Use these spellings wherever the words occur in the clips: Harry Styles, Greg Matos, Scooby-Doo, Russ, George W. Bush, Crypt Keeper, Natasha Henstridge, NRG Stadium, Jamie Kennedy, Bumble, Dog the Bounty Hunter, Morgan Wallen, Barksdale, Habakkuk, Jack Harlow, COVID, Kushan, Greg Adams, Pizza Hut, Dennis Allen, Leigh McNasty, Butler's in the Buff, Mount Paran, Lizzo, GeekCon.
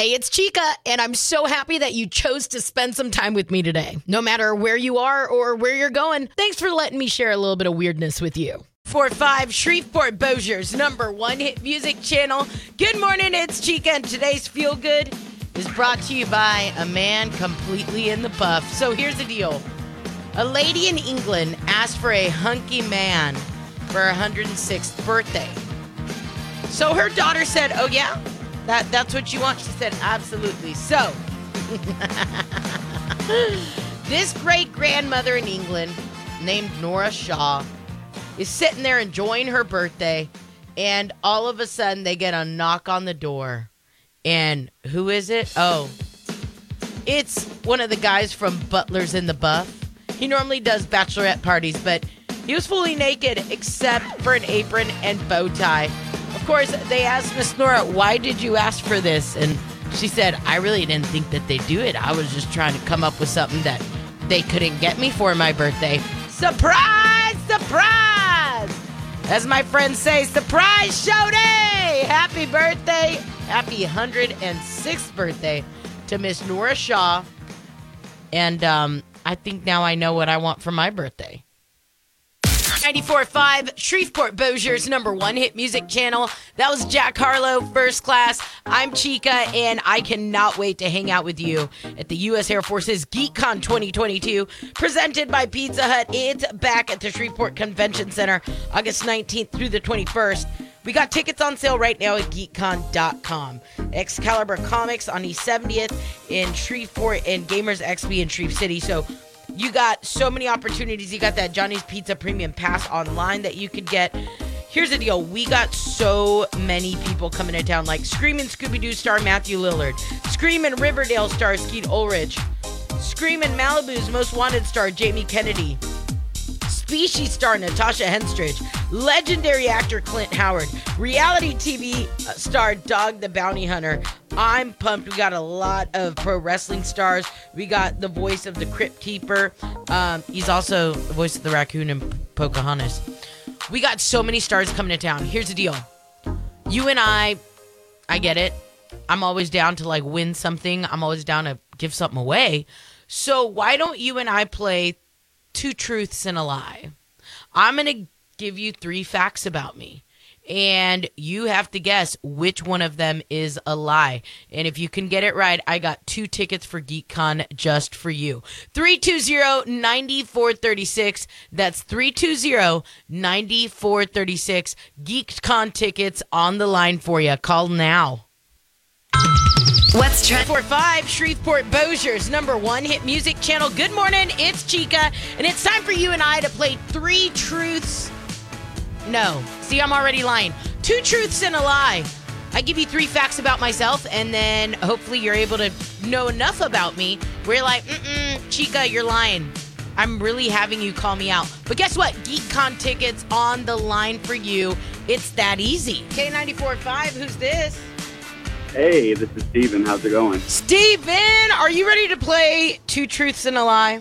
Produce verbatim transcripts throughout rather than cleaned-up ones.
Hey, it's Chica, and I'm so happy that you chose to spend some time with me today. No matter where you are or where you're going, thanks for letting me share a little bit of weirdness with you. four five Shreveport Bossier's number one hit music channel. Good morning, it's Chica, and today's Feel Good is brought to you by a man completely in the buff. So here's the deal. A lady in England asked for a hunky man for her one hundred sixth birthday. So her daughter said, oh yeah, that, that's what you want? She said, absolutely. So, this great-grandmother in England named Nora Shaw is sitting there enjoying her birthday, and all of a sudden they get a knock on the door. And who is it? Oh, it's one of the guys from Butler's in the Buff. He normally does bachelorette parties, but he was fully naked except for an apron and bow tie. Of course, they asked Miss Nora, why did you ask for this? And she said, I really didn't think that they do it. I was just trying to come up with something that they couldn't get me for my birthday. Surprise! Surprise! As my friends say, surprise show day! Happy birthday! Happy one hundred sixth birthday to Miss Nora Shaw. And, um... I think now I know what I want for my birthday. ninety-four point five Shreveport Bossier's number one hit music channel. That was Jack Harlow, First Class. I'm Chica, and I cannot wait to hang out with you at the U S Air Force's GeekCon twenty twenty-two, presented by Pizza Hut. It's back at the Shreveport Convention Center, August nineteenth through the twenty-first. We got tickets on sale right now at geek con dot com. Excalibur Comics on the seventieth in Shreveport and Gamers X P in Shreve City. So you got so many opportunities. You got that Johnny's Pizza Premium Pass online that you could get. Here's the deal. We got so many people coming to town, like Screamin' Scooby-Doo star Matthew Lillard, Screamin' Riverdale star Skeet Ulrich, Screamin' Malibu's Most Wanted star Jamie Kennedy, Species star Natasha Henstridge, legendary actor Clint Howard, reality T V star Dog the Bounty Hunter. I'm pumped. We got a lot of pro wrestling stars. We got the voice of the Crypt Keeper. Um, he's also the voice of the raccoon in Pocahontas. We got so many stars coming to town. Here's the deal. You and I, I get it. I'm always down to like win something. I'm always down to give something away. So why don't you and I play two truths and a lie? I'm going to give you three facts about me, and you have to guess which one of them is a lie. And if you can get it right, I got two tickets for GeekCon just for you. three two zero, nine four three six. That's three two zero, nine four three six. GeekCon tickets on the line for you. Call now. What's trending? four five Shreveport Bossier's number one hit music channel. Good morning, it's Chica, and it's time for you and I to play three truths. No. See, I'm already lying. Two truths and a lie. I give you three facts about myself, and then hopefully you're able to know enough about me where you're like, mm-mm, Chica, you're lying. I'm really having you call me out. But guess what? GeekCon tickets on the line for you. It's that easy. K ninety-four point five, who's this? Hey, this is Steven. How's it going? Steven, are you ready to play two truths and a lie?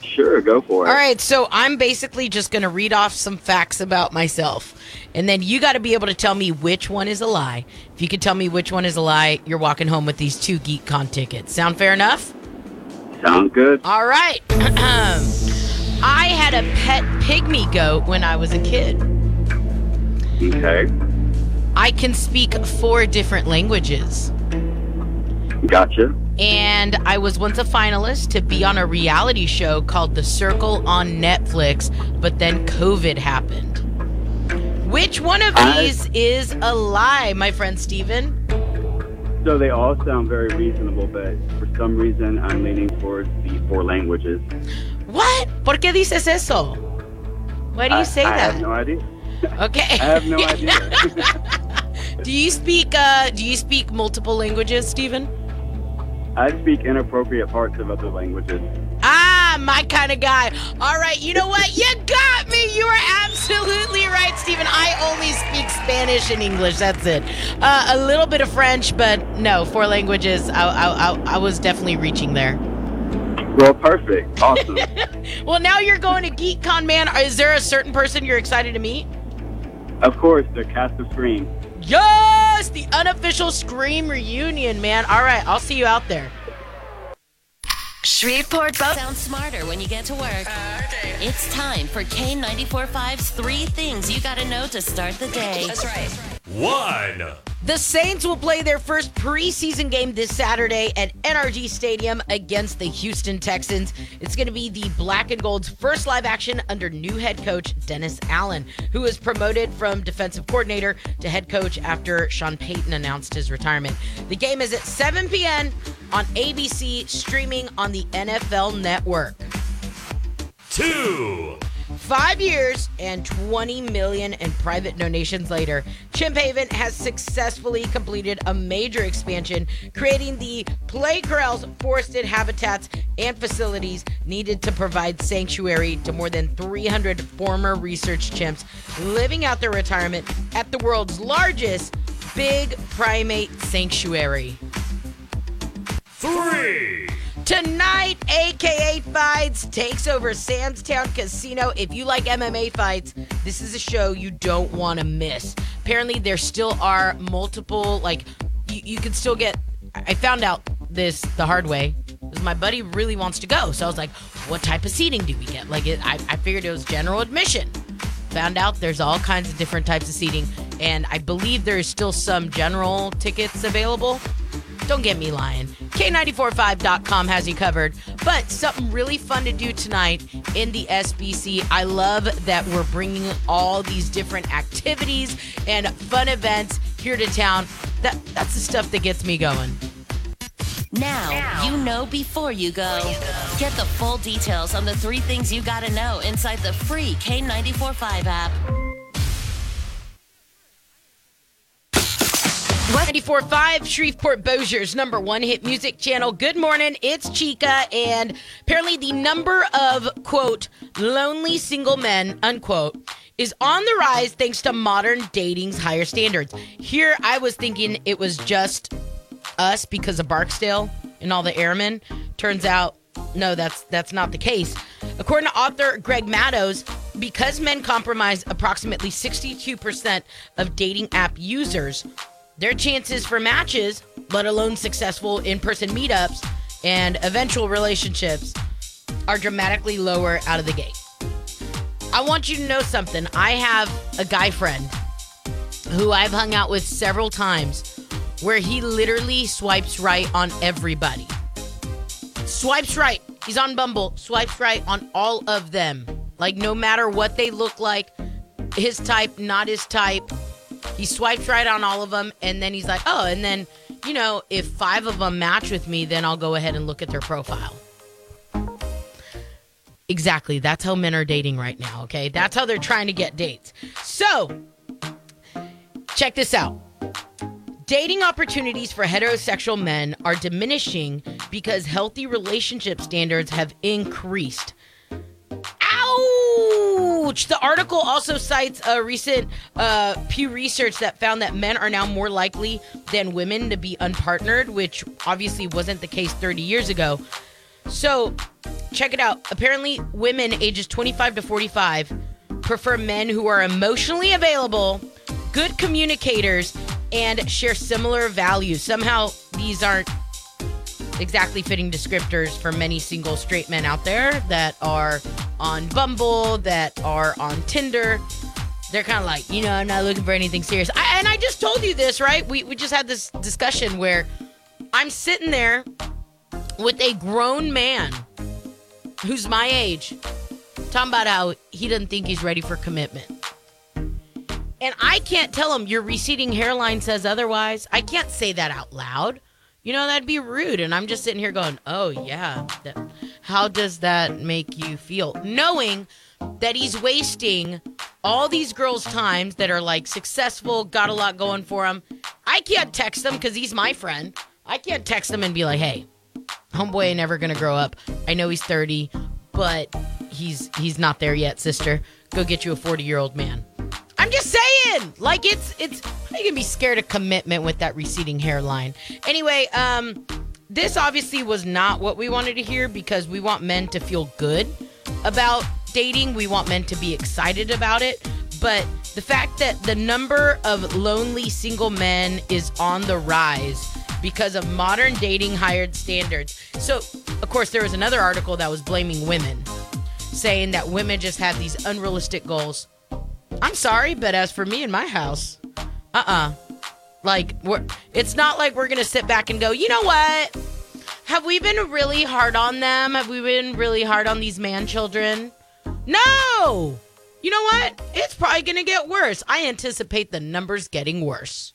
Sure, go for it. All right, so I'm basically just going to read off some facts about myself, and then you got to be able to tell me which one is a lie. If you can tell me which one is a lie, you're walking home with these two GeekCon tickets. Sound fair enough? Sounds good. All right. I had a pet pygmy goat when I was a kid. Okay. I can speak four different languages. Gotcha. And I was once a finalist to be on a reality show called The Circle on Netflix, but then COVID happened. Which one of I... these is a lie, my friend Steven? So they all sound very reasonable, but for some reason I'm leaning towards the four languages. What? ¿Por qué dices eso? Why do you I, say I that? I have no idea. Okay. I have no idea. Do you speak uh, do you speak multiple languages, Steven? I speak inappropriate parts of other languages. Ah, my kind of guy. All right, you know what? You got me. You are absolutely right, Steven. I only speak Spanish and English. That's it. Uh, a little bit of French, but no, four languages. I, I, I, I was definitely reaching there. Well, perfect. Awesome. Well, now you're going to GeekCon, man. Is there a certain person you're excited to meet? Of course, the cast of Scream. Yes! The unofficial Scream reunion, man. All right, I'll see you out there. Shreveport Bo- Sounds smarter when you get to work. Uh, okay. It's time for K ninety-four point five's Three Things You Gotta Know to Start the Day. That's right. One. The Saints will play their first preseason game this Saturday at N R G Stadium against the Houston Texans. It's going to be the Black and Gold's first live action under new head coach Dennis Allen, who was promoted from defensive coordinator to head coach after Sean Payton announced his retirement. The game is at seven p.m. on A B C, streaming on the N F L Network. Two. Five years and twenty million dollars in private donations later, Chimp Haven has successfully completed a major expansion, creating the play corrals, forested habitats, and facilities needed to provide sanctuary to more than three hundred former research chimps living out their retirement at the world's largest big primate sanctuary. Three. Tonight, A K A Fights takes over Sam's Town Casino. If you like M M A fights, this is a show you don't want to miss. Apparently, there still are multiple, like, you, you can still get, I found out this the hard way, because my buddy really wants to go. So I was like, what type of seating do we get? Like, it, I, I figured it was general admission. Found out there's all kinds of different types of seating, and I believe there is still some general tickets available. Don't get me lying. K ninety-four point five dot com has you covered. But something really fun to do tonight in the S B C. I love that we're bringing all these different activities and fun events here to town. That That's the stuff that gets me going. Now, now. you know before you go. Before you go. Get the full details on the three things you gotta know inside the free K ninety-four point five app. ninety-four point five Shreveport Bossier's number one hit music channel. Good morning, it's Chica, and apparently the number of, quote, lonely single men, unquote, is on the rise thanks to modern dating's higher standards. Here, I was thinking it was just us because of Barksdale and all the airmen. Turns out, no, that's that's not the case. According to author Greg Matos, because men comprise approximately sixty-two percent of dating app users, their chances for matches, let alone successful in-person meetups and eventual relationships, are dramatically lower out of the gate. I want you to know something. I have a guy friend who I've hung out with several times where he literally swipes right on everybody. Swipes right. He's on Bumble. Swipes right on all of them. Like, no matter what they look like, his type, not his type. He swipes right on all of them, and then he's like, oh, and then, you know, if five of them match with me, then I'll go ahead and look at their profile. Exactly. That's how men are dating right now, okay? That's how they're trying to get dates. So, check this out. Dating opportunities for heterosexual men are diminishing because healthy relationship standards have increased. Ouch! The article also cites a recent uh, Pew Research that found that men are now more likely than women to be unpartnered, which obviously wasn't the case thirty years ago. So, check it out. Apparently, women ages twenty-five to forty-five prefer men who are emotionally available, good communicators, and share similar values. Somehow, these aren't exactly fitting descriptors for many single straight men out there that are on Bumble, that are on Tinder. They're kind of like, you know, I'm not looking for anything serious. I, and I just told you this, right? We we just had this discussion where I'm sitting there with a grown man who's my age talking about how he doesn't think he's ready for commitment. And I can't tell him your receding hairline says otherwise. I can't say that out loud. You know, that'd be rude. And I'm just sitting here going, oh, yeah. That, how does that make you feel? Knowing that he's wasting all these girls' times that are, like, successful, got a lot going for him. I can't text them because he's my friend. I can't text them and be like, hey, homeboy ain't never going to grow up. I know he's thirty, but he's he's not there yet, sister. Go get you a forty-year-old man. I'm just saying, like, it's, it's, you can be scared of commitment with that receding hairline. Anyway, um, this obviously was not what we wanted to hear because we want men to feel good about dating. We want men to be excited about it. But The fact that the number of lonely single men is on the rise because of modern dating hired standards. So, of course, there was another article that was blaming women, saying that women just have these unrealistic goals. I'm sorry, but as for me and my house, uh-uh. Like, we're, it's not like we're going to sit back and go, you know what? Have we been really hard on them? Have we been really hard on these man children? No! You know what? It's probably going to get worse. I anticipate the numbers getting worse.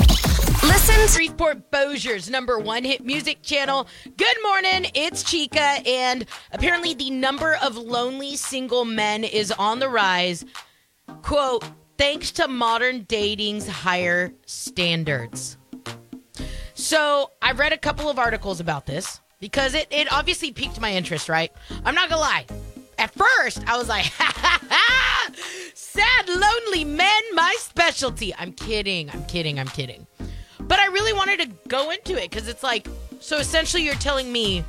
Listen to Shreveport Bossier's number one hit music channel. Good morning, it's Chica, and apparently the number of lonely single men is on the rise. Quote, thanks to modern dating's higher standards. So I read a couple of articles about this because it, it obviously piqued my interest, right? I'm not gonna lie. At first, I was like, ha, ha, ha, sad, lonely men, my specialty. I'm kidding, I'm kidding, I'm kidding. But I really wanted to go into it because it's like, so essentially you're telling me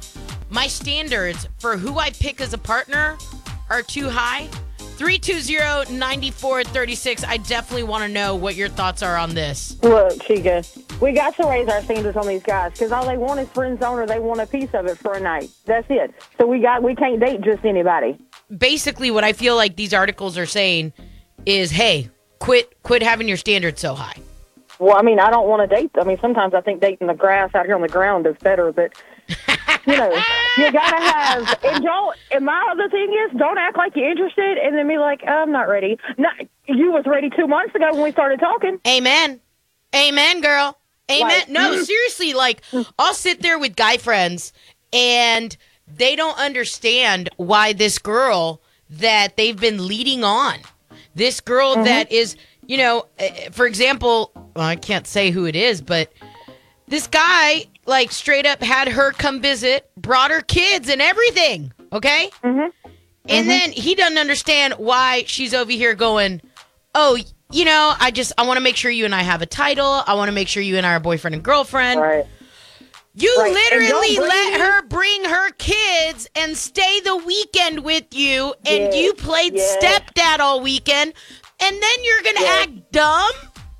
my standards for who I pick as a partner are too high? three two zero, nine four three six, I definitely want to know what your thoughts are on this. Look, Chica, we got to raise our standards on these guys because all they want is friend zone or they want a piece of it for a night. That's it. So we got we can't date just anybody. Basically, what I feel like these articles are saying is, hey, quit quit having your standards so high. Well, I mean, I don't want to date. I mean, sometimes I think dating the grass out here on the ground is better, but... You know, you gotta have, and don't, and my other thing is, don't act like you're interested and then be like, I'm not ready. Not, you was ready two months ago when we started talking. Amen. Amen, girl. Amen. Like, no, seriously, like, I'll sit there with guy friends and they don't understand why this girl that they've been leading on, this girl mm-hmm. that is, you know, for example, well, I can't say who it is, but this guy... like straight up had her come visit, brought her kids and everything, okay? Mm-hmm. And mm-hmm. then he doesn't understand why she's over here going, oh, you know, I just, I want to make sure you and I have a title. I want to make sure you and I are boyfriend and girlfriend. Right. You right. literally bring- let her bring her kids and stay the weekend with you, and yeah. you played yeah. stepdad all weekend, and then you're going to yeah. act dumb?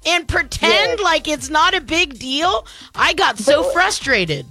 And pretend yes. like it's not a big deal. I got so frustrated.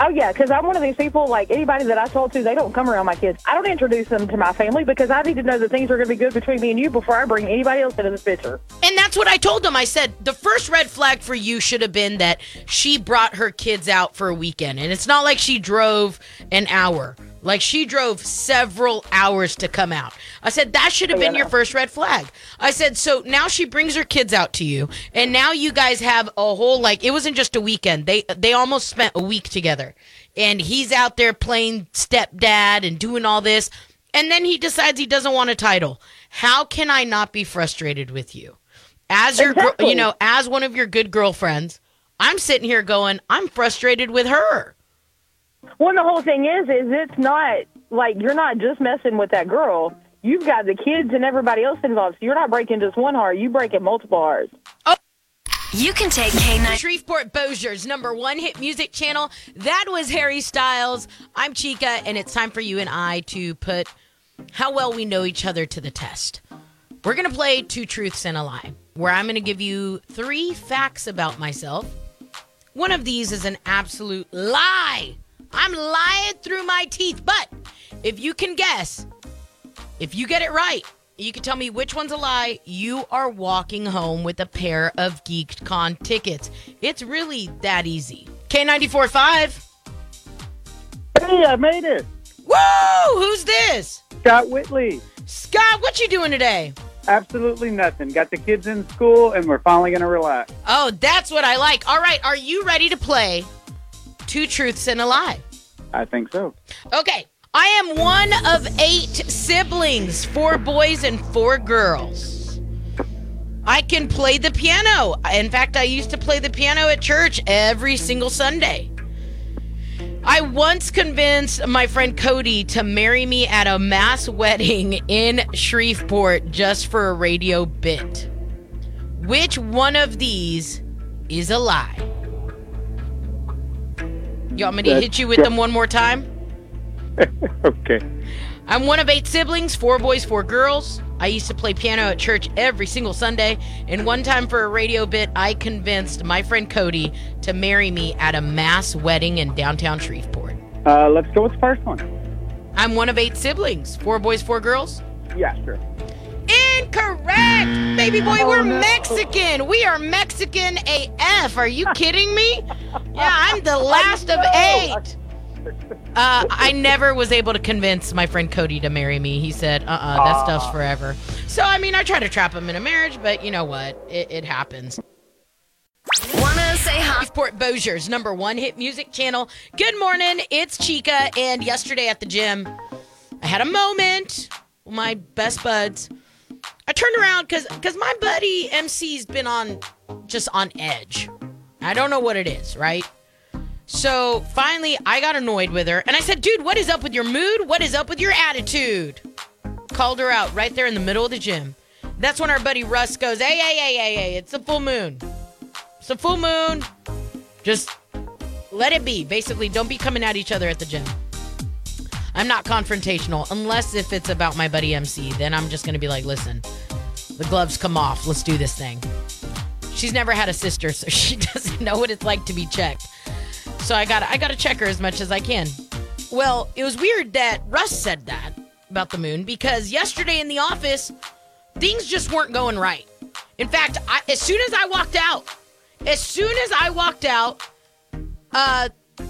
Oh, yeah, because I'm one of these people, like anybody that I talk to, they don't come around my kids. I don't introduce them to my family because I need to know that things are going to be good between me and you before I bring anybody else into the picture. And that's what I told them. I said, the first red flag for you should have been that she brought her kids out for a weekend. And it's not like she drove an hour. Like, she drove several hours to come out. I said, that should have been your first red flag. I said, so now she brings her kids out to you, and now you guys have a whole, like, it wasn't just a weekend. They they almost spent a week together, and he's out there playing stepdad and doing all this, and then he decides he doesn't want a title. How can I not be frustrated with you? As your, exactly. you know, as one of your good girlfriends, I'm sitting here going, I'm frustrated with her. Well, the whole thing is, is it's not like you're not just messing with that girl. You've got the kids and everybody else involved. So you're not breaking just one heart. You're breaking multiple hearts. Oh, you can take K nine. Shreveport Bossier's number one hit music channel. That was Harry Styles. I'm Chica, and it's time for you and I to put how well we know each other to the test. We're going to play Two Truths and a Lie, where I'm going to give you three facts about myself. One of these is an absolute lie. I'm lying through my teeth, but if you can guess, if you get it right, you can tell me which one's a lie. You are walking home with a pair of GeekCon tickets. It's really that easy. K ninety-four point five. Hey, I made it. Woo! Who's this? Scott Whitley. Scott, what you doing today? Absolutely nothing. Got the kids in school, and we're finally going to relax. Oh, that's what I like. All right, are you ready to play Two Truths and a Lie? I think so. Okay. I am one of eight siblings, four boys and four girls. I can play the piano. In fact, I used to play the piano at church every single Sunday. I once convinced my friend Cody to marry me at a mass wedding in Shreveport just for a radio bit. Which one of these is a lie? You want me to hit you with them one more time? Okay. I'm one of eight siblings, four boys, four girls. I used to play piano at church every single Sunday, and one time for a radio bit, I convinced my friend Cody to marry me at a mass wedding in downtown Shreveport. Uh, let's go with the first one. I'm one of eight siblings, four boys, four girls? Yeah, sure. Incorrect! Baby boy, oh, we're no. Mexican! We are Mexican A F! Are you kidding me? Yeah, I'm the last of eight! Uh, I never was able to convince my friend Cody to marry me. He said, uh-uh, that uh. stuff's forever. So, I mean, I try to trap him in a marriage, but you know what? It, it happens. Wanna say hi? Port Bossier's number one hit music channel. Good morning, it's Chica, and yesterday at the gym, I had a moment with my best buds. I turned around because because my buddy M C's been on just on edge. I don't know what it is, right? So finally, I got annoyed with her, and I said, dude, what is up with your mood? What is up with your attitude? Called her out right there in the middle of the gym. That's when our buddy Russ goes, hey, hey, hey, hey, hey, it's a full moon. It's a full moon. Just let it be. Basically, don't be coming at each other at the gym. I'm not confrontational, unless if it's about my buddy M C. Then I'm just going to be like, listen, the gloves come off. Let's do this thing. She's never had a sister, so she doesn't know what it's like to be checked. So I got I got to check her as much as I can. Well, it was weird that Russ said that about the moon because yesterday in the office, things just weren't going right. In fact, I, as soon as I walked out, as soon as I walked out, uh,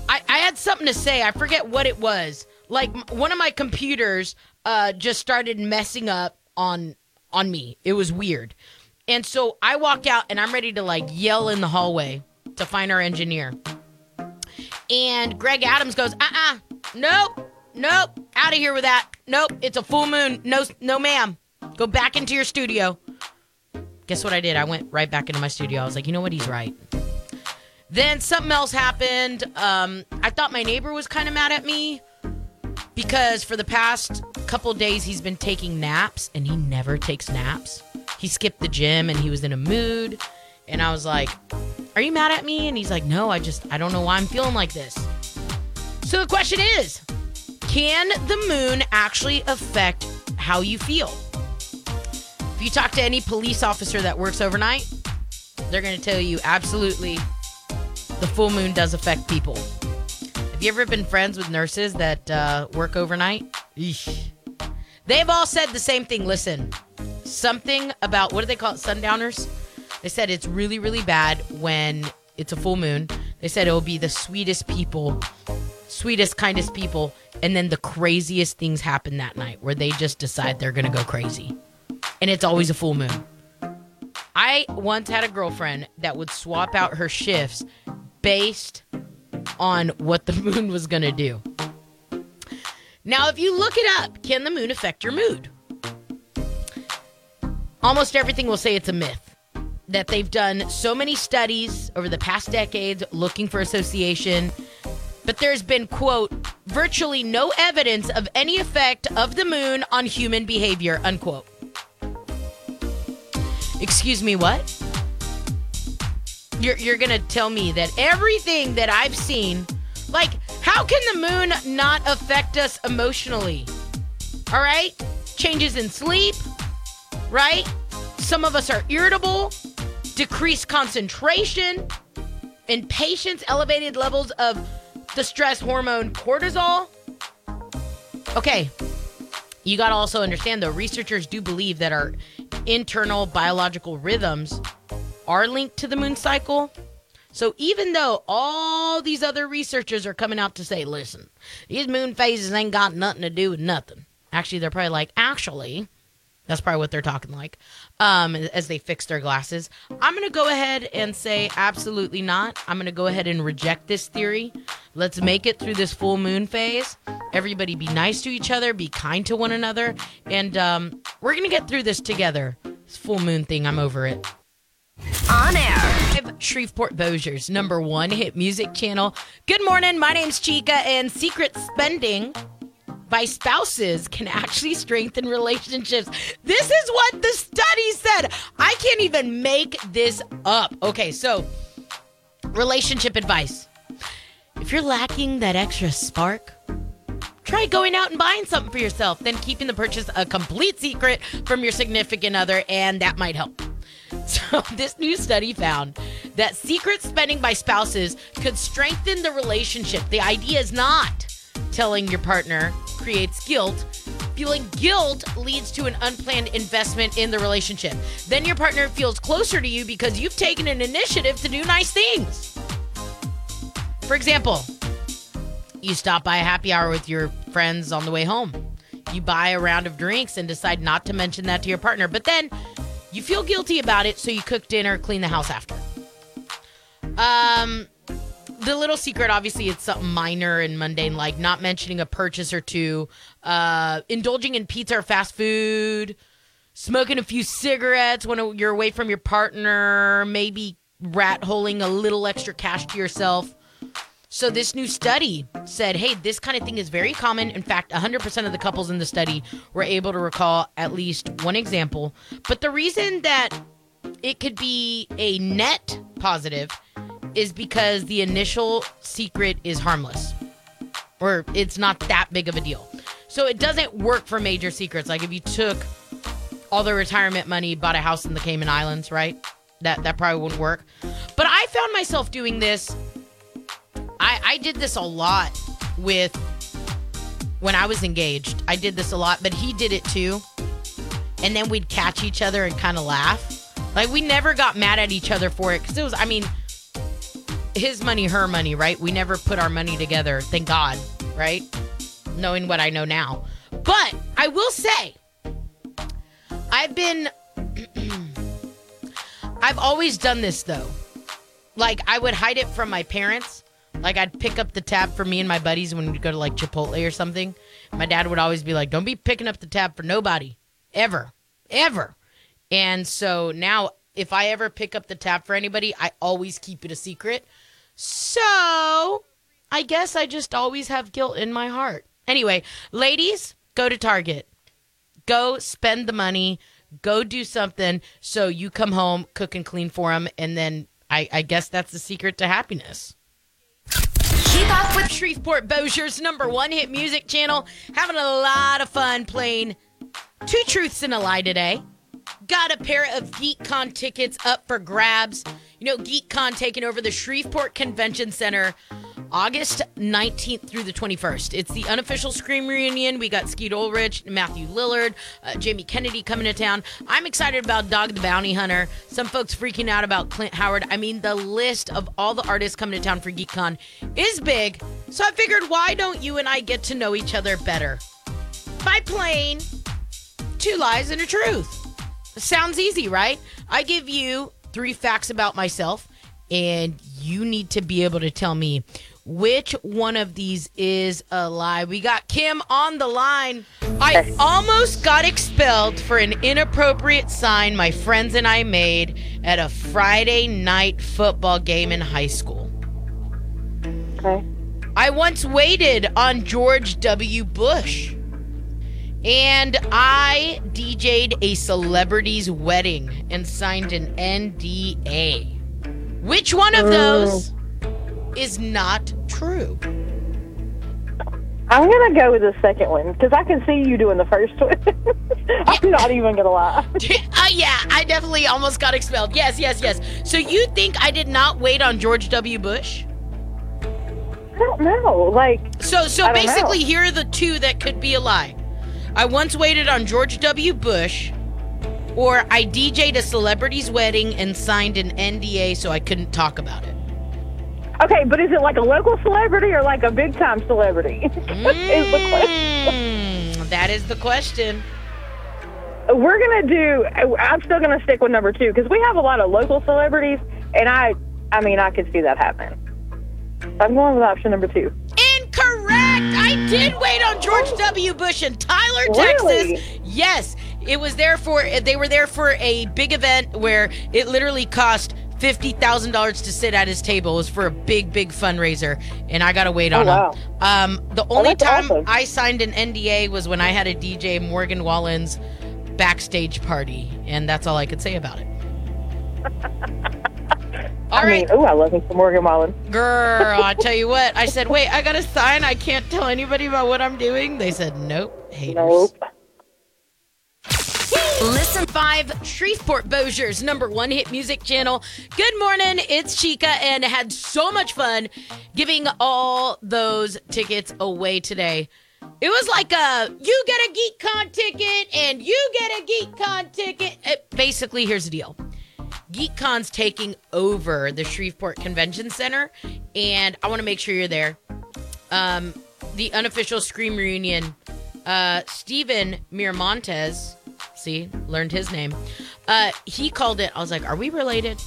I, I had something to say. I forget what it was. Like one of my computers uh, just started messing up on on me. It was weird. And so I walk out and I'm ready to like yell in the hallway to find our engineer. And Greg Adams goes, uh-uh, nope, nope, out of here with that. Nope, it's a full moon. No, no, ma'am. Go back into your studio. Guess what I did? I went right back into my studio. I was like, you know what? He's right. Then something else happened. Um, I thought my neighbor was kind of mad at me because for the past couple days, he's been taking naps, and he never takes naps. He skipped the gym, and he was in a mood. And I was like, are you mad at me? And he's like, no, I just, I don't know why I'm feeling like this. So the question is, can the moon actually affect how you feel? If you talk to any police officer that works overnight, they're going to tell you absolutely the full moon does affect people. Have you ever been friends with nurses that uh, work overnight? Eesh. They've all said the same thing. Listen, something about, what do they call it, sundowners? They said it's really, really bad when it's a full moon. They said it will be the sweetest people, sweetest, kindest people, and then the craziest things happen that night where they just decide they're going to go crazy. And it's always a full moon. I once had a girlfriend that would swap out her shifts based on what the moon was going to do. Now, if you look it up, can the moon affect your mood? Almost everything will say it's a myth. That they've done so many studies over the past decades looking for association, but there's been, quote, virtually no evidence of any effect of the moon on human behavior, unquote. Excuse me, what? You're, you're gonna tell me that everything that I've seen, like, how can the moon not affect us emotionally? All right? Changes in sleep, right? Some of us are irritable. Decreased concentration, impatience, elevated levels of the stress hormone cortisol. Okay, you got to also understand, though, researchers do believe that our internal biological rhythms are linked to the moon cycle. So even though all these other researchers are coming out to say, listen, these moon phases ain't got nothing to do with nothing. Actually, they're probably like, actually... That's probably what they're talking like um, as they fix their glasses. I'm going to go ahead and say absolutely not. I'm going to go ahead and reject this theory. Let's make it through this full moon phase. Everybody be nice to each other. Be kind to one another. And um, we're going to get through this together. This full moon thing, I'm over it. On air. Shreveport Bossier's number one hit music channel. Good morning. My name's Chica and Secret Spending by spouses can actually strengthen relationships. This is what the study said. I can't even make this up. Okay, so relationship advice. If you're lacking that extra spark, Try going out and buying something for yourself, then keeping the purchase a complete secret from your significant other, and that might help. So this new study found that secret spending by spouses could strengthen the relationship. The idea is not telling your partner creates guilt. Feeling guilt leads to an unplanned investment in the relationship. Then your partner feels closer to you because you've taken an initiative to do nice things. For example, you stop by a happy hour with your friends on the way home. You buy a round of drinks and decide not to mention that to your partner, but then you feel guilty about it, so you cook dinner, clean the house after. Um, the little secret, obviously, it's something minor and mundane, like not mentioning a purchase or two, uh, indulging in pizza or fast food, smoking a few cigarettes when you're away from your partner, maybe rat-holing a little extra cash to yourself. So this new study said, hey, this kind of thing is very common. In fact, one hundred percent of the couples in the study were able to recall at least one example. But the reason that it could be a net positive is because the initial secret is harmless, or it's not that big of a deal. So it doesn't work for major secrets. Like if you took all the retirement money, bought a house in the Cayman Islands, right? That, that probably wouldn't work. But I found myself doing this. I, I did this a lot with when I was engaged. I did this a lot, but he did it too. And then we'd catch each other and kind of laugh. Like we never got mad at each other for it because it was, I mean, his money, her money, right? We never put our money together. Thank God, right? Knowing what I know now. But I will say, I've been, I've always done this though. Like I would hide it from my parents. Like, I'd pick up the tab for me and my buddies when we'd go to, like, Chipotle or something. My dad would always be like, don't be picking up the tab for nobody. Ever. Ever. And so now, if I ever pick up the tab for anybody, I always keep it a secret. So, I guess I just always have guilt in my heart. Anyway, ladies, go to Target. Go spend the money. Go do something so you come home, cook and clean for them. And then I, I guess that's the secret to happiness. Keep up with Shreveport Bossier's number one hit music channel. Having a lot of fun playing Two Truths and a Lie today. Got a pair of GeekCon tickets up for grabs. You know, GeekCon taking over the Shreveport Convention Center August nineteenth through the twenty-first. It's the unofficial Scream reunion. We got Skeet Ulrich, Matthew Lillard, uh, Jamie Kennedy coming to town. I'm excited about Dog the Bounty Hunter. Some folks freaking out about Clint Howard. I mean, the list of all the artists coming to town for GeekCon is big. So I figured, why don't you and I get to know each other better? By playing Two Lies and a Truth. Sounds easy, right? I give you three facts about myself, and you need to be able to tell me which one of these is a lie. We got Kim on the line. I almost got expelled for an inappropriate sign my friends and I made at a Friday night football game in high school. Okay. I once waited on George W. Bush. And I D J'd a celebrity's wedding and signed an N D A. Which one of those is not true? I'm going to go with the second one, because I can see you doing the first one. I'm not even going to lie. uh, yeah, I definitely almost got expelled. Yes, yes, yes. So you think I did not wait on George W. Bush? I don't know. Like, So, so basically, know. Here are the two that could be a lie. I once waited on George W. Bush, or I D J'd a celebrity's wedding and signed an N D A so I couldn't talk about it. Okay, but is it like a local celebrity or like a big-time celebrity? Mm, is the question. That is the question. We're going to do, I'm still going to stick with number two, because we have a lot of local celebrities, and I, I mean, I could see that happening. I'm going with option number two. Incorrect! I did wait on George W. Bush in Tyler, really? Texas. Yes. It was there for, they were there for a big event where it literally cost fifty thousand dollars to sit at his table. It was for a big, big fundraiser, and I got to wait oh, on wow. him. Um, the only oh, time awesome. I signed an N D A was when I had a D J Morgan Wallen's backstage party, and that's all I could say about it. All I right. mean, ooh, I love me some Morgan Wallen. Girl, I tell you what. I said, wait, I got a sign. I can't tell anybody about what I'm doing. They said, nope. Haters. Nope. Listen five, Shreveport Bossier's number one hit music channel. Good morning, it's Chica, and had so much fun giving all those tickets away today. It was like a, you get a GeekCon ticket, and you get a GeekCon ticket. It, basically, here's the deal. GeekCon's taking over the Shreveport Convention Center, and I want to make sure you're there. Um, the unofficial Scream reunion, uh, Stephen Miramontes, see, learned his name. Uh, he called it. I was like, are we related?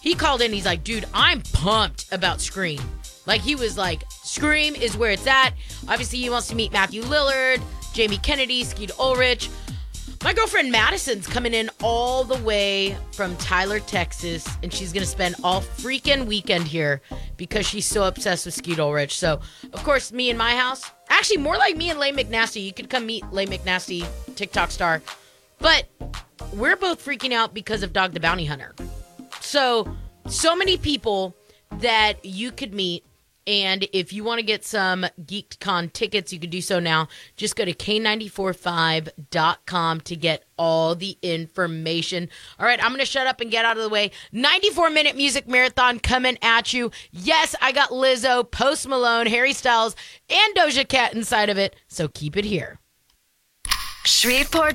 He called in. He's like, dude, I'm pumped about Scream. Like, he was like, Scream is where it's at. Obviously, he wants to meet Matthew Lillard, Jamie Kennedy, Skeet Ulrich. My girlfriend Madison's coming in all the way from Tyler, Texas, and she's going to spend all freaking weekend here because she's so obsessed with Skeet Ulrich. So, of course, me and my house. Actually, more like me and Leigh McNasty. You could come meet Leigh McNasty, TikTok star. But we're both freaking out because of Dog the Bounty Hunter. So, so many people that you could meet. And if you want to get some GeekCon tickets, you can do so now. Just go to K nine four five dot com to get all the information. All right, I'm going to shut up and get out of the way. ninety-four minute music marathon coming at you. Yes, I got Lizzo, Post Malone, Harry Styles, and Doja Cat inside of it. So keep it here. Shreveport's